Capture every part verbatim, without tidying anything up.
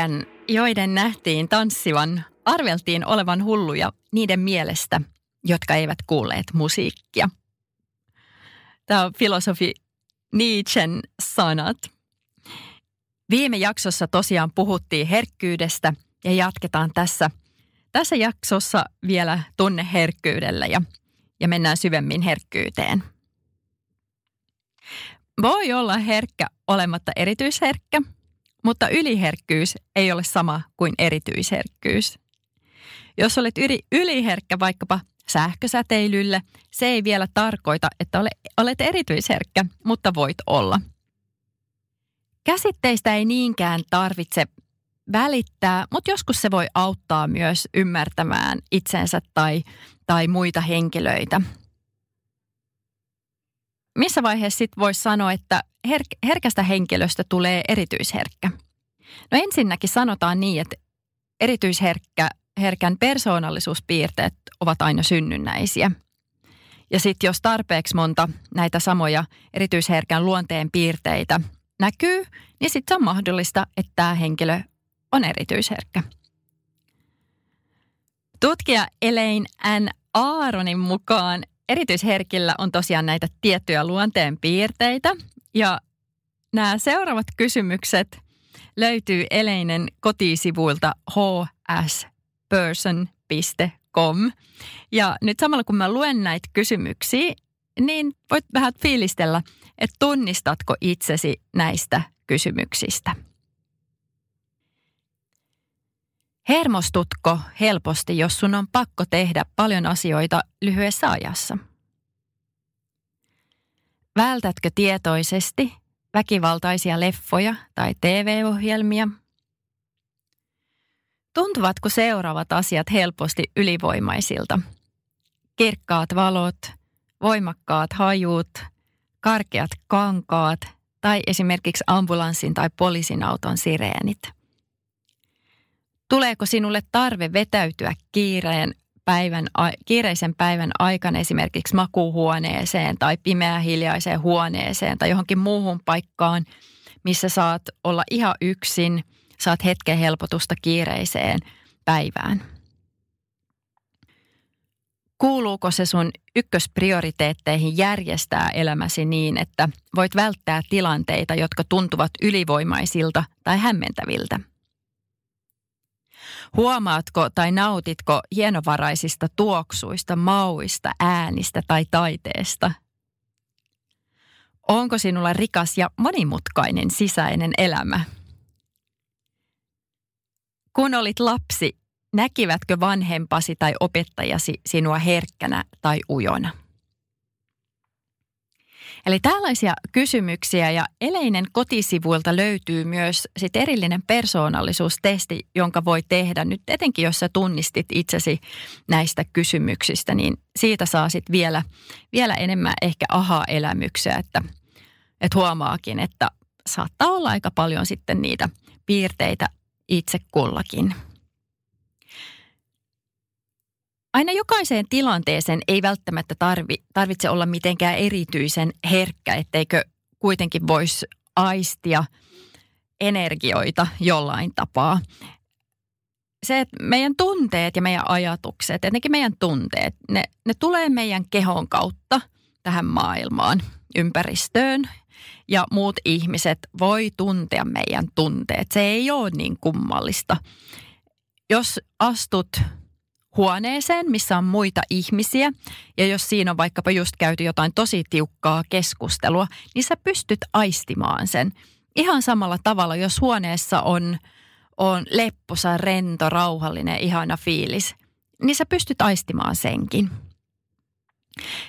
heidän, joiden nähtiin tanssivan, arveltiin olevan hulluja niiden mielestä, jotka eivät kuulleet musiikkia. Tämä on filosofi Nietzschen sanat. Viime jaksossa tosiaan puhuttiin herkkyydestä ja jatketaan tässä, tässä jaksossa vielä tunneherkkyydellä ja, ja mennään syvemmin herkkyyteen. Voi olla herkkä olematta erityisherkkä, mutta yliherkkyys ei ole sama kuin erityisherkkyys. Jos olet yliherkkä vaikkapa sähkösäteilylle, se ei vielä tarkoita, että olet erityisherkkä, mutta voit olla. Käsitteistä ei niinkään tarvitse välittää, mutta joskus se voi auttaa myös ymmärtämään itsensä tai, tai muita henkilöitä. Missä vaiheessa sitten voisi sanoa, että her- herkästä henkilöstä tulee erityisherkkä? No ensinnäkin sanotaan niin, että erityisherkkä, herkän persoonallisuuspiirteet ovat aina synnynnäisiä. Ja sitten jos tarpeeksi monta näitä samoja erityisherkän luonteen piirteitä näkyy, niin sitten on mahdollista, että tämä henkilö on erityisherkkä. Tutkija Elaine N. Aronin mukaan erityisherkillä on tosiaan näitä tiettyjä luonteen piirteitä ja nämä seuraavat kysymykset löytyy Elainen kotisivuilta h s person piste com. Ja nyt samalla kun mä luen näitä kysymyksiä, niin voit vähän fiilistellä, että tunnistatko itsesi näistä kysymyksistä. Hermostutko helposti, jos sun on pakko tehdä paljon asioita lyhyessä ajassa? Vältätkö tietoisesti väkivaltaisia leffoja tai tee vee-ohjelmia? Tuntuvatko seuraavat asiat helposti ylivoimaisilta? Kirkkaat valot, voimakkaat hajut, karkeat kankaat tai esimerkiksi ambulanssin tai poliisin auton sireenit. Tuleeko sinulle tarve vetäytyä kiireen päivän, kiireisen päivän aikana esimerkiksi makuuhuoneeseen tai pimeään hiljaiseen huoneeseen tai johonkin muuhun paikkaan, missä saat olla ihan yksin, saat hetken helpotusta kiireiseen päivään? Kuuluuko se sun ykkösprioriteetteihin järjestää elämäsi niin, että voit välttää tilanteita, jotka tuntuvat ylivoimaisilta tai hämmentäviltä? Huomaatko tai nautitko hienovaraisista tuoksuista, mauista, äänistä tai taiteesta? Onko sinulla rikas ja monimutkainen sisäinen elämä? Kun olit lapsi, näkivätkö vanhempasi tai opettajasi sinua herkkänä tai ujona? Eli tällaisia kysymyksiä ja Elainen kotisivuilta löytyy myös sit erillinen persoonallisuustesti, jonka voi tehdä nyt etenkin, jos sä tunnistit itsesi näistä kysymyksistä, niin siitä saa sitten vielä, vielä enemmän ehkä aha-elämyksiä, että, että huomaakin, että saattaa olla aika paljon sitten niitä piirteitä itse kullakin. Aina jokaiseen tilanteeseen ei välttämättä tarvi, tarvitse olla mitenkään erityisen herkkä, etteikö kuitenkin voisi aistia energioita jollain tapaa. Se, että meidän tunteet ja meidän ajatukset, etenkin meidän tunteet, ne, ne tulee meidän kehon kautta tähän maailmaan, ympäristöön. Ja muut ihmiset voi tuntea meidän tunteet. Se ei ole niin kummallista. Jos astut huoneeseen, missä on muita ihmisiä, ja jos siinä on vaikkapa just käyty jotain tosi tiukkaa keskustelua, niin sä pystyt aistimaan sen. Ihan samalla tavalla, jos huoneessa on, on lepposa, rento, rauhallinen, ihana fiilis, niin sä pystyt aistimaan senkin.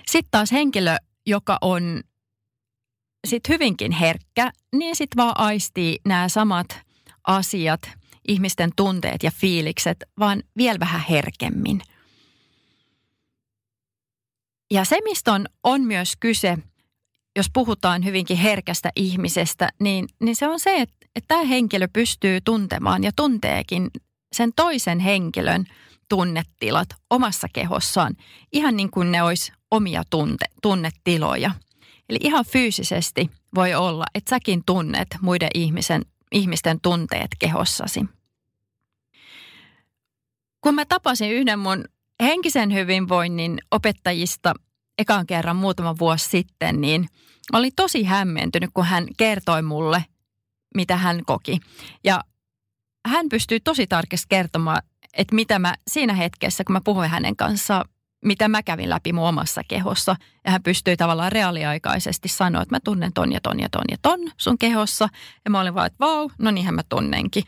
Sitten taas henkilö, joka on sit hyvinkin herkkä, niin sit vaan aistii nämä samat asiat, ihmisten tunteet ja fiilikset, vaan vielä vähän herkemmin. Ja se, mistä on, on myös kyse, jos puhutaan hyvinkin herkästä ihmisestä, niin, niin se on se, että, että tämä henkilö pystyy tuntemaan ja tunteekin sen toisen henkilön tunnetilat omassa kehossaan, ihan niin kuin ne olisi omia tunte, tunnetiloja. Eli ihan fyysisesti voi olla, että säkin tunnet muiden ihmisen, ihmisten tunteet kehossasi. kun mä tapasin yhden mun henkisen hyvinvoinnin opettajista ekaan kerran muutama vuosi sitten, niin olin tosi hämmentynyt, kun hän kertoi mulle, mitä hän koki. Ja hän pystyi tosi tarkasti kertomaan, että mitä mä siinä hetkessä, kun mä puhuin hänen kanssaan, mitä mä kävin läpi mun omassa kehossa. Ja hän pystyi tavallaan reaaliaikaisesti sanoa, että mä tunnen ton ja ton ja ton ja ton sun kehossa. Ja mä olin vaan, että vau, no niinhän mä tunnenkin.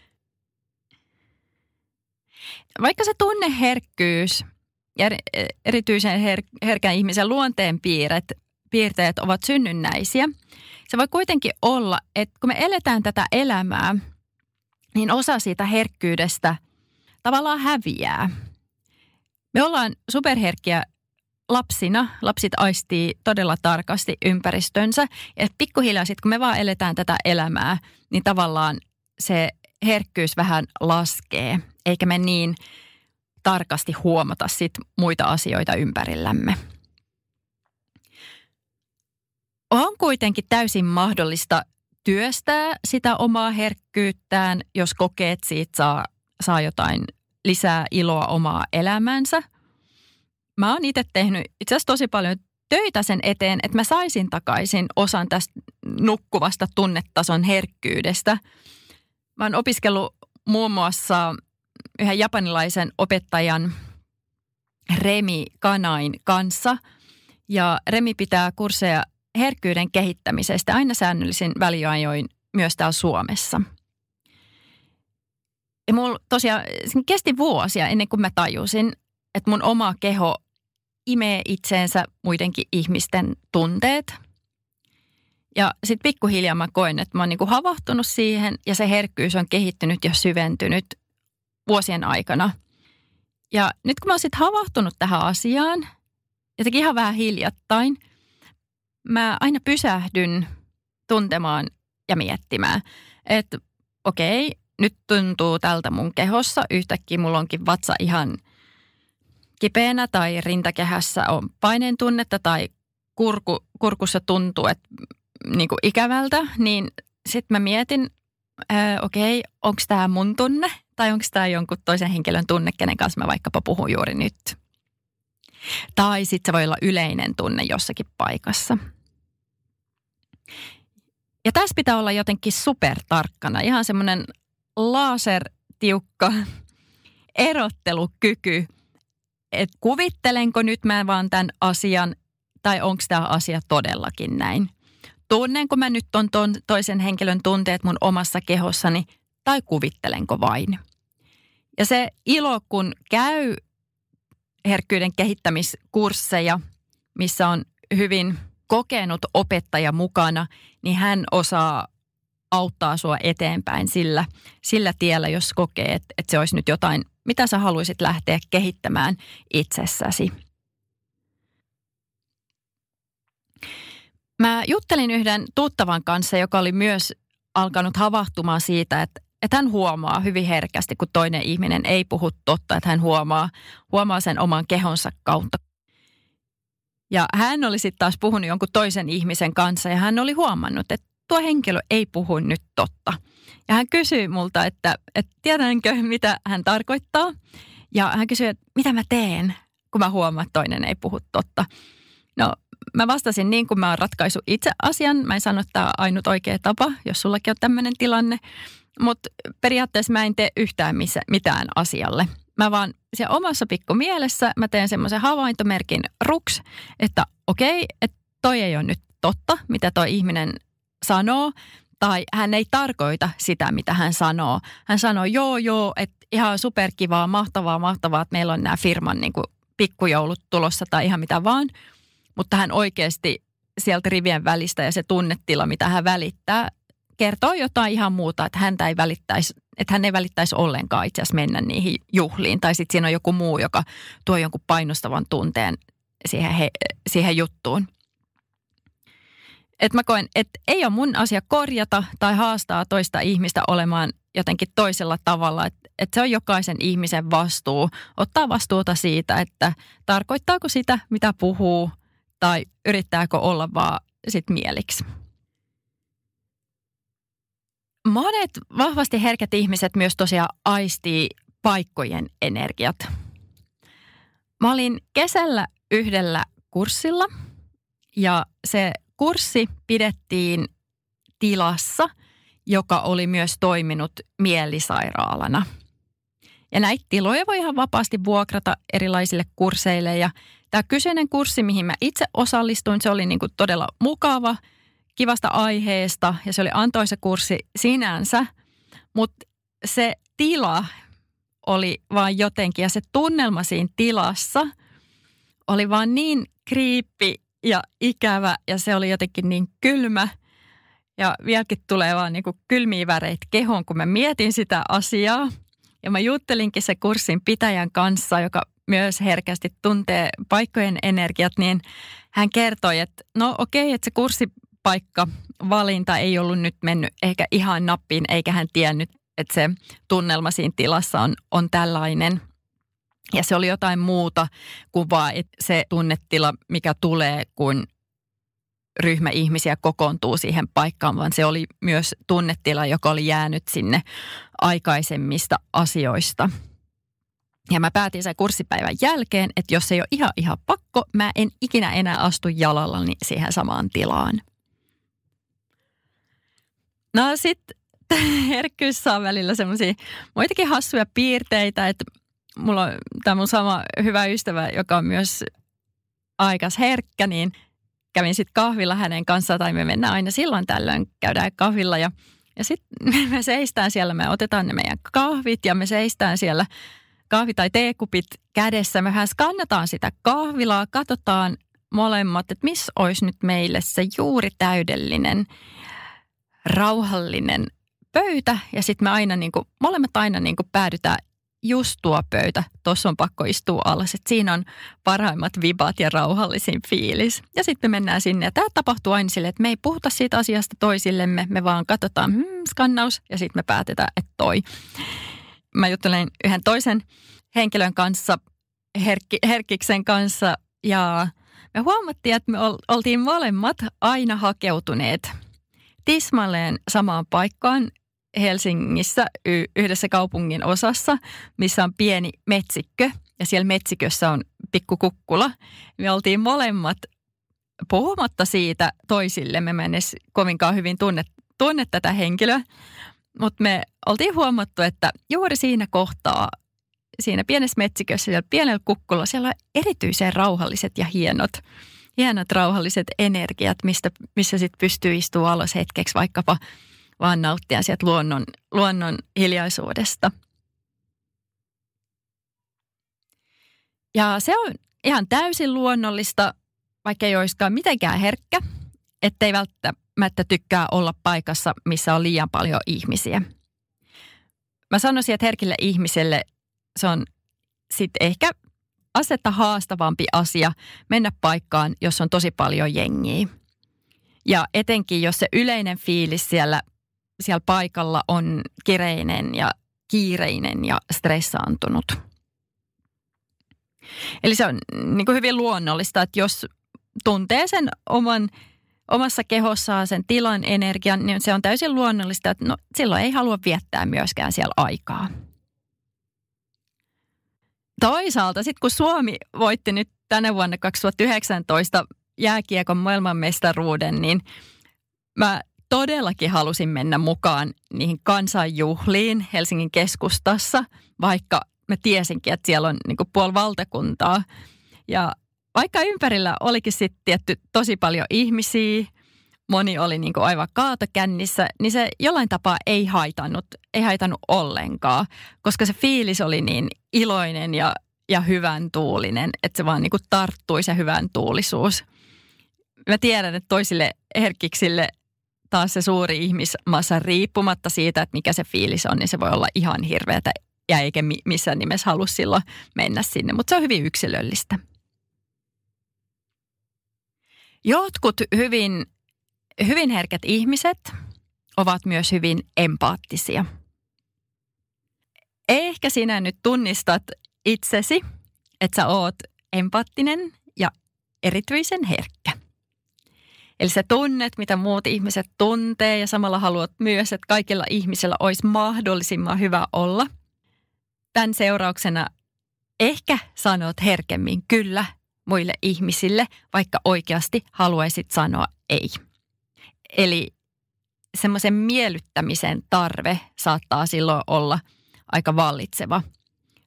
Vaikka se tunneherkkyys ja erityisen her- herkän ihmisen luonteen piirret, piirteet ovat synnynnäisiä, se voi kuitenkin olla, että kun me eletään tätä elämää, niin osa siitä herkkyydestä tavallaan häviää. Me ollaan superherkkiä lapsina. Lapset aistii todella tarkasti ympäristönsä. Ja pikkuhiljaa sitten, kun me vaan eletään tätä elämää, niin tavallaan se herkkyys vähän laskee. Eikä me niin tarkasti huomata sit muita asioita ympärillämme. On kuitenkin täysin mahdollista työstää sitä omaa herkkyyttään, jos kokee, että siitä saa, saa jotain lisää iloa omaa elämäänsä. Mä oon itse tehnyt itse asiassa tosi paljon töitä sen eteen, että mä saisin takaisin osan tästä nukkuvasta tunnetason herkkyydestä. Mä oon opiskellut muun muassa yhden japanilaisen opettajan Remi Kanain kanssa. Ja Remi pitää kursseja herkkyyden kehittämisestä aina säännöllisin väliajoin myös täällä Suomessa. Ja mulla tosiaan kesti vuosia ennen kuin mä tajusin, että mun oma keho imee itseensä muidenkin ihmisten tunteet. Ja sit pikkuhiljaa mä koin, että mä oon niinku havahtunut siihen ja se herkkyys on kehittynyt ja syventynyt vuosien aikana. Ja nyt kun mä oon sit havahtunut tähän asiaan, jotenkin ihan vähän hiljattain, mä aina pysähdyn tuntemaan ja miettimään, että okei, nyt tuntuu tältä mun kehossa. Yhtäkkiä mulla onkin vatsa ihan kipeänä tai rintakehässä on paineen tunnetta tai kurku, kurkussa tuntuu, että niin kuin ikävältä. Niin sitten mä mietin, ää, okei, onko tämä mun tunne tai onko tämä jonkun toisen henkilön tunne, kenen kanssa mä vaikkapa puhun juuri nyt. Tai sitten se voi olla yleinen tunne jossakin paikassa. Ja tässä pitää olla jotenkin supertarkkana, ihan semmoinen lasertiukka erottelukyky, että kuvittelenko nyt mä vaan tämän asian tai onko tämä asia todellakin näin. Tunnenko mä nyt on ton toisen henkilön tunteet mun omassa kehossani tai kuvittelenko vain. Ja se ilo, kun käy herkkyyden kehittämiskursseja, missä on hyvin kokenut opettaja mukana, niin hän osaa auttaa sua eteenpäin sillä, sillä tiellä, jos kokee, että, että se olisi nyt jotain, mitä sä haluaisit lähteä kehittämään itsessäsi. Mä juttelin yhden tuttavan kanssa, joka oli myös alkanut havahtumaan siitä, että, että hän huomaa hyvin herkästi, kun toinen ihminen ei puhu totta, että hän huomaa, huomaa sen oman kehonsa kautta. Ja hän oli sitten taas puhunut jonkun toisen ihmisen kanssa ja hän oli huomannut, että tuo henkilö ei puhu nyt totta. Ja hän kysyi multa, että, että tiedänkö, mitä hän tarkoittaa. Ja hän kysyi, että mitä mä teen, kun mä huomaan, että toinen ei puhu totta. No, mä vastasin niin, kun mä oon ratkaissut itse asian. Mä en sano, että tämä on ainut oikea tapa, jos sullakin on tämmöinen tilanne. Mutta periaatteessa mä en tee yhtään mitään asialle. Mä vaan siellä omassa pikkumielessä mä teen semmoisen havaintomerkin ruks, että okei, että toi ei ole nyt totta, mitä toi ihminen sanoo, tai hän ei tarkoita sitä, mitä hän sanoo. Hän sanoo, joo, joo, että ihan superkivaa, mahtavaa, mahtavaa, että meillä on nämä firman niin kuin pikkujoulut tulossa tai ihan mitä vaan. Mutta hän oikeasti sieltä rivien välistä ja se tunnetila, mitä hän välittää, kertoo jotain ihan muuta, että, häntä ei välittäisi, että hän ei välittäisi ollenkaan itse asiassa mennä niihin juhliin. Tai sitten siinä on joku muu, joka tuo jonkun painostavan tunteen siihen, he, siihen juttuun. Että mä koen, että ei ole mun asia korjata tai haastaa toista ihmistä olemaan jotenkin toisella tavalla. Että et se on jokaisen ihmisen vastuu. Ottaa vastuuta siitä, että tarkoittaako sitä, mitä puhuu tai yrittääkö olla vaan sit mieliksi. Monet vahvasti herkät ihmiset myös tosiaan aistii paikkojen energiat. Mä olin kesällä yhdellä kurssilla ja se kurssi pidettiin tilassa, joka oli myös toiminut mielisairaalana. Ja näitä tiloja voi ihan vapaasti vuokrata erilaisille kursseille. Ja tämä kyseinen kurssi, mihin mä itse osallistuin, se oli niin kuin todella mukava, kivasta aiheesta ja se oli antoisa kurssi sinänsä. Mutta se tila oli vaan jotenkin ja se tunnelma siinä tilassa oli vaan niin kriippi ja ikävä ja se oli jotenkin niin kylmä. Ja vieläkin tulee vaan niin kuin kylmiä väreitä kehoon, kun mä mietin sitä asiaa. Ja mä juttelinkin se kurssin pitäjän kanssa, joka myös herkästi tuntee paikkojen energiat, niin hän kertoi, että no okei, okay, että se kurssipaikkavalinta ei ollut nyt mennyt ehkä ihan nappiin, eikä hän tiennyt, että se tunnelma siinä tilassa on, on tällainen. Ja se oli jotain muuta kuin vaan että se tunnetila, mikä tulee, kun ryhmä ihmisiä kokoontuu siihen paikkaan, vaan se oli myös tunnetila, joka oli jäänyt sinne aikaisemmista asioista. Ja mä päätin sen kurssipäivän jälkeen, että jos ei ole ihan ihan pakko, mä en ikinä enää astu jalallani siihen samaan tilaan. No sit herkkyys saa välillä semmoisia muitakin hassuja piirteitä, että mulla on tämä mun sama hyvä ystävä, joka on myös aikas herkkä, niin kävin sitten kahvilla hänen kanssaan, tai me mennään aina silloin tällöin, käydään kahvilla ja, ja sitten me seistään siellä, me otetaan ne meidän kahvit ja me seistään siellä kahvi- tai teekupit kädessä. Mehän skannataan sitä kahvilaa, katsotaan molemmat, että missä olisi nyt meille se juuri täydellinen, rauhallinen pöytä ja sitten me aina niinku, molemmat aina niinku päädytään just tuo pöytä, tuossa on pakko istua alas, että siinä on parhaimmat vibat ja rauhallisin fiilis. Ja sitten me mennään sinne ja tämä tapahtuu aina silleen, että me ei puhuta siitä asiasta toisillemme, me vaan katsotaan hmm, skannaus ja sitten me päätetään, että toi. Mä juttelen yhden toisen henkilön kanssa, herkki, herkkiksen kanssa ja me huomattiin, että me oltiin molemmat aina hakeutuneet tismalleen samaan paikkaan Helsingissä yhdessä kaupungin osassa, missä on pieni metsikkö ja siellä metsikössä on pikkukukkula. Me oltiin molemmat puhumatta siitä toisillemme. Mä en edes kovinkaan hyvin tunne, tunne tätä henkilöä, mutta me oltiin huomattu, että juuri siinä kohtaa, siinä pienessä metsikössä, siellä pienellä kukkulla, siellä on erityisen rauhalliset ja hienot, hienot rauhalliset energiat, mistä, missä sit pystyy istua alas hetkeksi vaikkapa vaan nauttia sieltä luonnon, luonnon hiljaisuudesta. Ja se on ihan täysin luonnollista, vaikka ei olisikaan mitenkään herkkä, ettei välttämättä tykkää olla paikassa, missä on liian paljon ihmisiä. Mä sanoisin, että herkille ihmiselle se on sitten ehkä asetta haastavampi asia mennä paikkaan, jos on tosi paljon jengiä. Ja etenkin, jos se yleinen fiilis siellä siellä paikalla on kireinen ja kiireinen ja stressaantunut. Eli se on niin kuin hyvin luonnollista, että jos tuntee sen oman, omassa kehossaan sen tilan energian, niin se on täysin luonnollista, että no, silloin ei halua viettää myöskään siellä aikaa. Toisaalta sitten kun Suomi voitti nyt tänä vuonna kaksituhattayhdeksäntoista jääkiekon maailmanmestaruuden, niin mä todellakin halusin mennä mukaan niihin kansanjuhliin Helsingin keskustassa, vaikka mä tiesinkin, että siellä on niin kuin puoli valtakuntaa. Ja vaikka ympärillä olikin sitten tietty tosi paljon ihmisiä, moni oli niin kuin aivan kaatokännissä, niin se jollain tapaa ei haitannut, ei haitannut ollenkaan, koska se fiilis oli niin iloinen ja, ja hyvän tuulinen, että se vaan niin kuin tarttui se hyvän tuulisuus. Mä tiedän, että toisille herkkiksille taas se suuri ihmismassa riippumatta siitä, että mikä se fiilis on, niin se voi olla ihan hirveätä ja eikä missään nimessä halua silloin mennä sinne, mutta se on hyvin yksilöllistä. Jotkut hyvin, hyvin herkät ihmiset ovat myös hyvin empaattisia. Ehkä sinä nyt tunnistat itsesi, että sä oot empaattinen ja erityisen herkkä. Eli sä tunnet, mitä muut ihmiset tuntee ja samalla haluat myös, että kaikilla ihmisillä olisi mahdollisimman hyvä olla. tämän seurauksena ehkä sanot herkemmin kyllä muille ihmisille, vaikka oikeasti haluaisit sanoa ei. Eli semmoisen miellyttämisen tarve saattaa silloin olla aika vallitseva.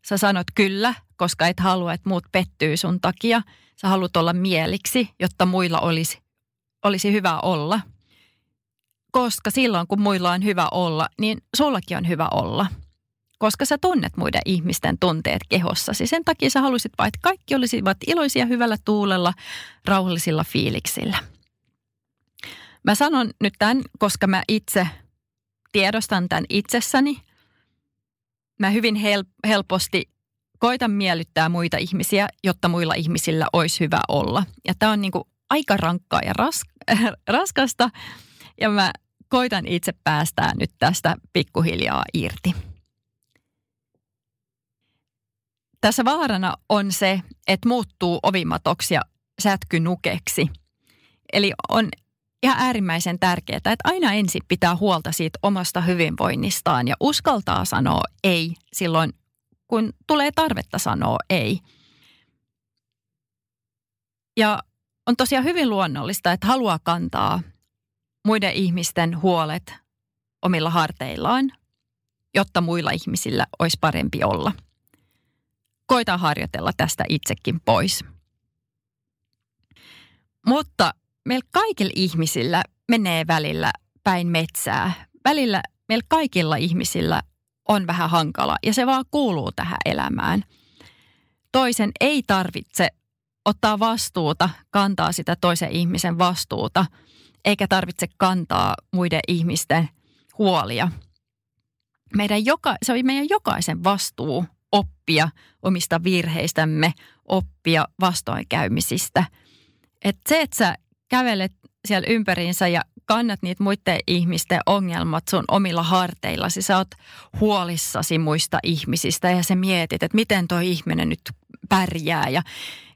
Sä sanot kyllä, koska et halua, että muut pettyy sun takia. Sä haluat olla mieliksi, jotta muilla olisi, olisi hyvä olla. Koska silloin, kun muilla on hyvä olla, niin sullakin on hyvä olla. Koska sä tunnet muiden ihmisten tunteet kehossasi. Sen takia sä halusit vain, että kaikki olisivat iloisia hyvällä tuulella, rauhallisilla fiiliksillä. Mä sanon nyt tämän, koska mä itse tiedostan tämän itsessäni. Mä hyvin help- helposti koitan miellyttää muita ihmisiä, jotta muilla ihmisillä olisi hyvä olla. Ja tämä on niinku aika rankkaa ja ras- äh, raskasta. Ja mä koitan itse päästää nyt tästä pikkuhiljaa irti. Tässä vaarana on se, että muuttuu ovimatoksi ja sätkynukeksi. Eli on ihan äärimmäisen tärkeää, että aina ensin pitää huolta siitä omasta hyvinvoinnistaan ja uskaltaa sanoa ei silloin, kun tulee tarvetta sanoa ei. Ja on tosiaan hyvin luonnollista, että haluaa kantaa muiden ihmisten huolet omilla harteillaan, jotta muilla ihmisillä olisi parempi olla. Koita harjoitella tästä itsekin pois. Mutta meillä kaikilla ihmisillä menee välillä päin metsää. Välillä meillä kaikilla ihmisillä on vähän hankala ja se vaan kuuluu tähän elämään. Toisen ei tarvitse ottaa vastuuta, kantaa sitä toisen ihmisen vastuuta, eikä tarvitse kantaa muiden ihmisten huolia. Meidän joka, se on meidän jokaisen vastuu oppia omista virheistämme, oppia vastoinkäymisistä. Et se, että sä kävelet siellä ympäriinsä ja kannat niitä muiden ihmisten ongelmat sun omilla harteillasi. Sä oot huolissasi muista ihmisistä ja sä mietit, että miten toi ihminen nyt pärjää. Ja,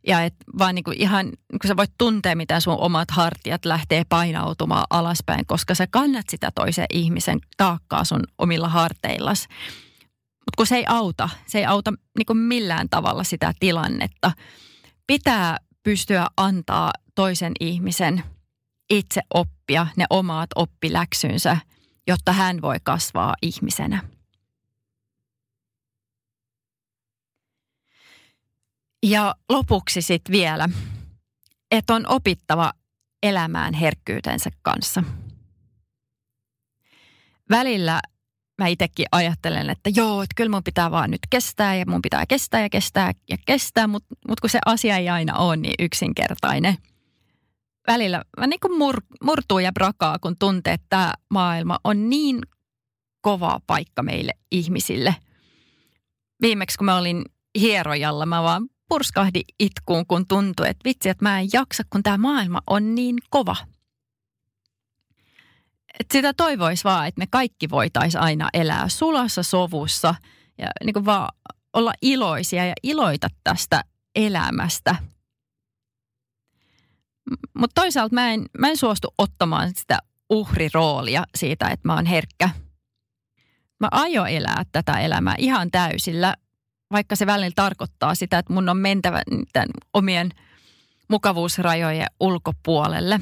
ja et vaan niinku ihan, kun sä voit tuntea, mitä sun omat hartiat lähtee painautumaan alaspäin, koska sä kannat sitä toisen ihmisen taakkaa sun omilla harteillasi. Mutta kun se ei auta, se ei auta niinku millään tavalla sitä tilannetta. Pitää pystyä antaa toisen ihmisen itse oppia ne omat oppiläksynsä, jotta hän voi kasvaa ihmisenä. Ja lopuksi sitten vielä, että on opittava elämään herkkyytensä kanssa. Välillä mä itsekin ajattelen, että joo, että kyllä mun pitää vaan nyt kestää ja mun pitää kestää ja kestää ja kestää, mutta mut kun se asia ei aina ole niin yksinkertainen. Välillä mä niin kuin mur, murtuu ja brakaa, kun tuntee, että tämä maailma on niin kova paikka meille ihmisille. Viimeksi kun mä olin hierojalla, mä vaan purskahdin itkuun, kun tuntui, että vitsi, että mä en jaksa, kun tämä maailma on niin kova. Et sitä toivoisi vaan, että me kaikki voitaisiin aina elää sulassa sovussa ja niin kuin vaan olla iloisia ja iloita tästä elämästä. Mutta toisaalta mä en, mä en suostu ottamaan sitä uhriroolia siitä, että mä oon herkkä. Mä aion elää tätä elämää ihan täysillä, vaikka se välillä tarkoittaa sitä, että mun on mentävä tämän omien mukavuusrajojen ulkopuolelle.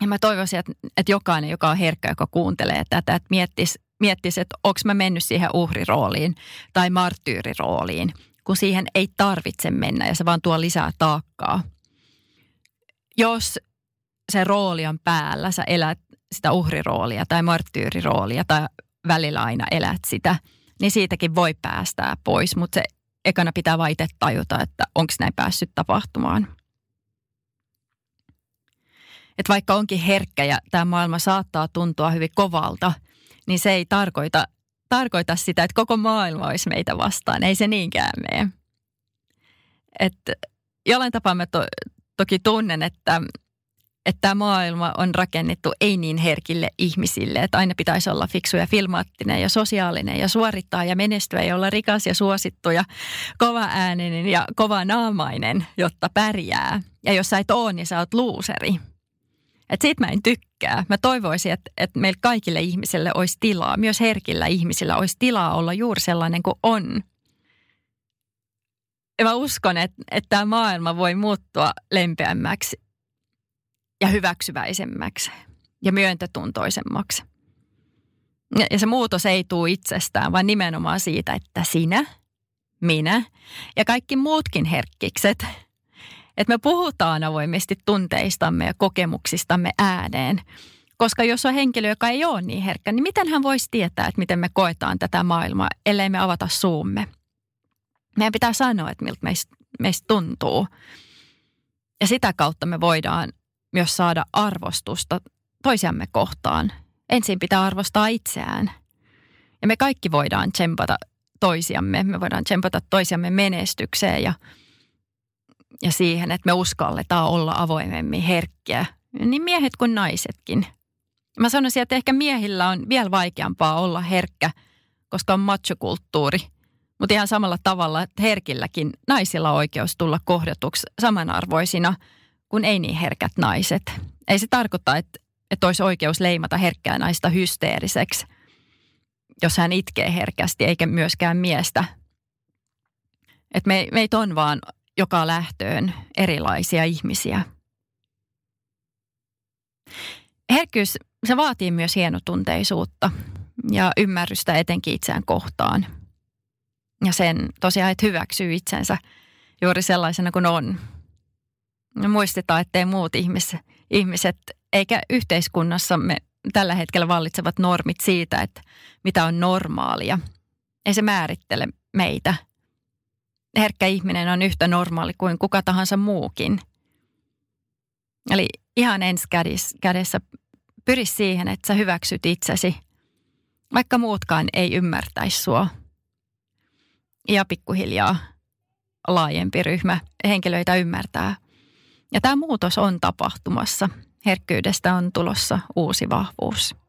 Ja mä toivoisin, että, että jokainen, joka on herkkä, joka kuuntelee tätä, että miettisi, miettis, että onko mä mennyt siihen uhrirooliin tai marttyyrirooliin, kun siihen ei tarvitse mennä ja se vaan tuo lisää taakkaa. Jos se rooli on päällä, sä elät sitä uhriroolia tai marttyyriroolia tai välillä aina elät sitä, niin siitäkin voi päästää pois, mutta se ekana pitää vaan itse tajuta, että onko näin päässyt tapahtumaan. Että vaikka onkin herkkä ja tämä maailma saattaa tuntua hyvin kovalta, niin se ei tarkoita, tarkoita sitä, että koko maailma olisi meitä vastaan. Ei se niinkään mene. Että jollain tapaa mä to, toki tunnen, että tämä maailma on rakennettu ei niin herkille ihmisille. Että aina pitäisi olla fiksu ja filmaattinen ja sosiaalinen ja suorittaa ja menestyä ja olla rikas ja suosittu ja kova ääninen ja kova naamainen, jotta pärjää. Ja jos sä et ole, niin sä oot luuseri. Että siitä mä en tykkää. Mä toivoisin, että, että meillä kaikille ihmisille olisi tilaa, myös herkillä ihmisillä olisi tilaa olla juuri sellainen kuin on. Ja mä uskon, että, että tämä maailma voi muuttua lempeämmäksi ja hyväksyväisemmäksi ja myöntätuntoisemmaksi. Ja, ja se muutos ei tule itsestään, vaan nimenomaan siitä, että sinä, minä ja kaikki muutkin herkkikset, että me puhutaan avoimesti tunteistamme ja kokemuksistamme ääneen. Koska jos on henkilö, joka ei ole niin herkkä, niin miten hän voisi tietää, että miten me koetaan tätä maailmaa, ellei me avata suumme. Meidän pitää sanoa, että miltä meistä, meistä tuntuu. Ja sitä kautta me voidaan myös saada arvostusta toisiamme kohtaan. Ensin pitää arvostaa itseään. Ja me kaikki voidaan tsempata toisiamme. Me voidaan tsempata toisiamme menestykseen ja, ja siihen, että me uskalletaan olla avoimemmin herkkiä. Niin miehet kuin naisetkin. Mä sanoisin, että ehkä miehillä on vielä vaikeampaa olla herkkä, koska on machokulttuuri. Mutta ihan samalla tavalla, että herkilläkin naisilla on oikeus tulla kohdatuksi samanarvoisina kuin ei niin herkät naiset. Ei se tarkoita, että, että olisi oikeus leimata herkkää naista hysteeriseksi, jos hän itkee herkästi, eikä myöskään miestä. Et me, meitä on vaan joka lähtöön erilaisia ihmisiä. Herkkyys, se vaatii myös hienotunteisuutta ja ymmärrystä etenkin itseään kohtaan. Ja sen tosiaan, että hyväksyy itsensä juuri sellaisena kuin on. Ja muistetaan, ettei muut ihmiset, ihmiset eikä yhteiskunnassamme tällä hetkellä vallitsevat normit siitä, että mitä on normaalia. Ei se määrittele meitä. Herkkä ihminen on yhtä normaali kuin kuka tahansa muukin. Eli ihan ensi kädessä pyri siihen, että sä hyväksyt itsesi, vaikka muutkaan ei ymmärtäisi sua. Ja pikkuhiljaa laajempi ryhmä henkilöitä ymmärtää. Ja tämä muutos on tapahtumassa. Herkkyydestä on tulossa uusi vahvuus.